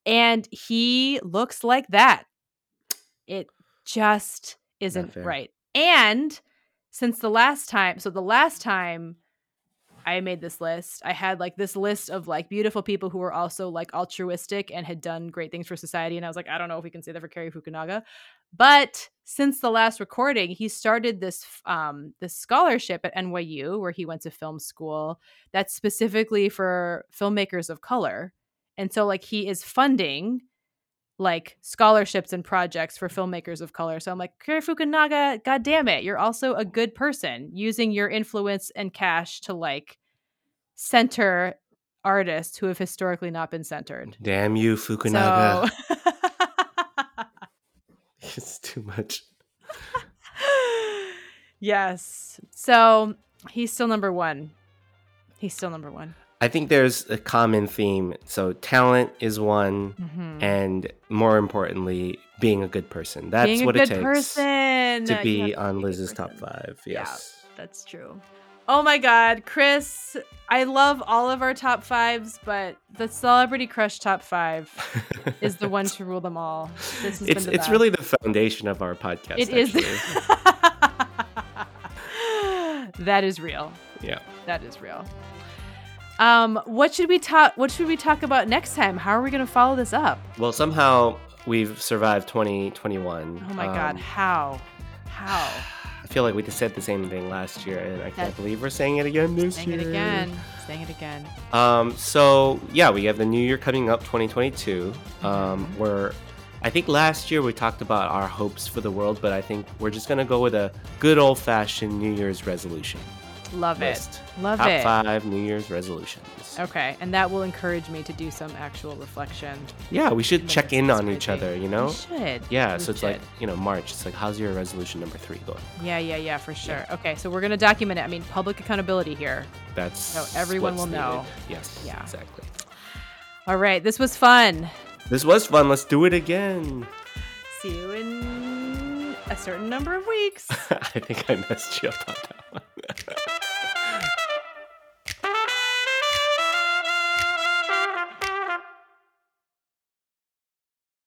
And he looks like that. It just isn't right. And since the last time, I made this list, I had like this list of like beautiful people who were also like altruistic and had done great things for society. And I was like, I don't know if we can say that for Cary Fukunaga. But since the last recording, he started this this scholarship at NYU where he went to film school that's specifically for filmmakers of color. And so like he is funding like scholarships and projects for filmmakers of color. So I'm like, Cary Fukunaga, God damn it. You're also a good person using your influence and cash to like center artists who have historically not been centered. Damn you, Fukunaga. So... It's too much. Yes. So he's still number 1. I think there's a common theme. So talent is one, and more importantly, being a good person. That's what it takes to be on Liz's top 5. Yes. Yeah, that's true. Oh my God, Chris, I love all of our top 5s, but the Celebrity Crush top 5 is the one to rule them all. This has been the best. Really the foundation of our podcast. It actually is. That is real. Yeah. That is real. What should we talk about next time? How are we going to follow this up? Well, somehow we've survived 2021. Oh my God, how? I feel like we just said the same thing last year, and I can't believe we're saying it again this year. Saying it again. So, yeah, we have the new year coming up, 2022. We're I think last year we talked about our hopes for the world, but I think we're just going to go with a good old-fashioned New Year's resolution. Love list. It. Love Top it. Top 5 New Year's resolutions. Okay, and that will encourage me to do some actual reflection. Yeah, we should check in on each other, you know? We should. Yeah, so it's like, you know, March. It's like, how's your resolution number 3 going? Yeah, for sure. Yeah. Okay, so we're going to document it. I mean, public accountability here. That's so everyone will know. Yes, yeah. Exactly. All right, this was fun. This was fun. Let's do it again. See you in a certain number of weeks. I think I messed you up on that.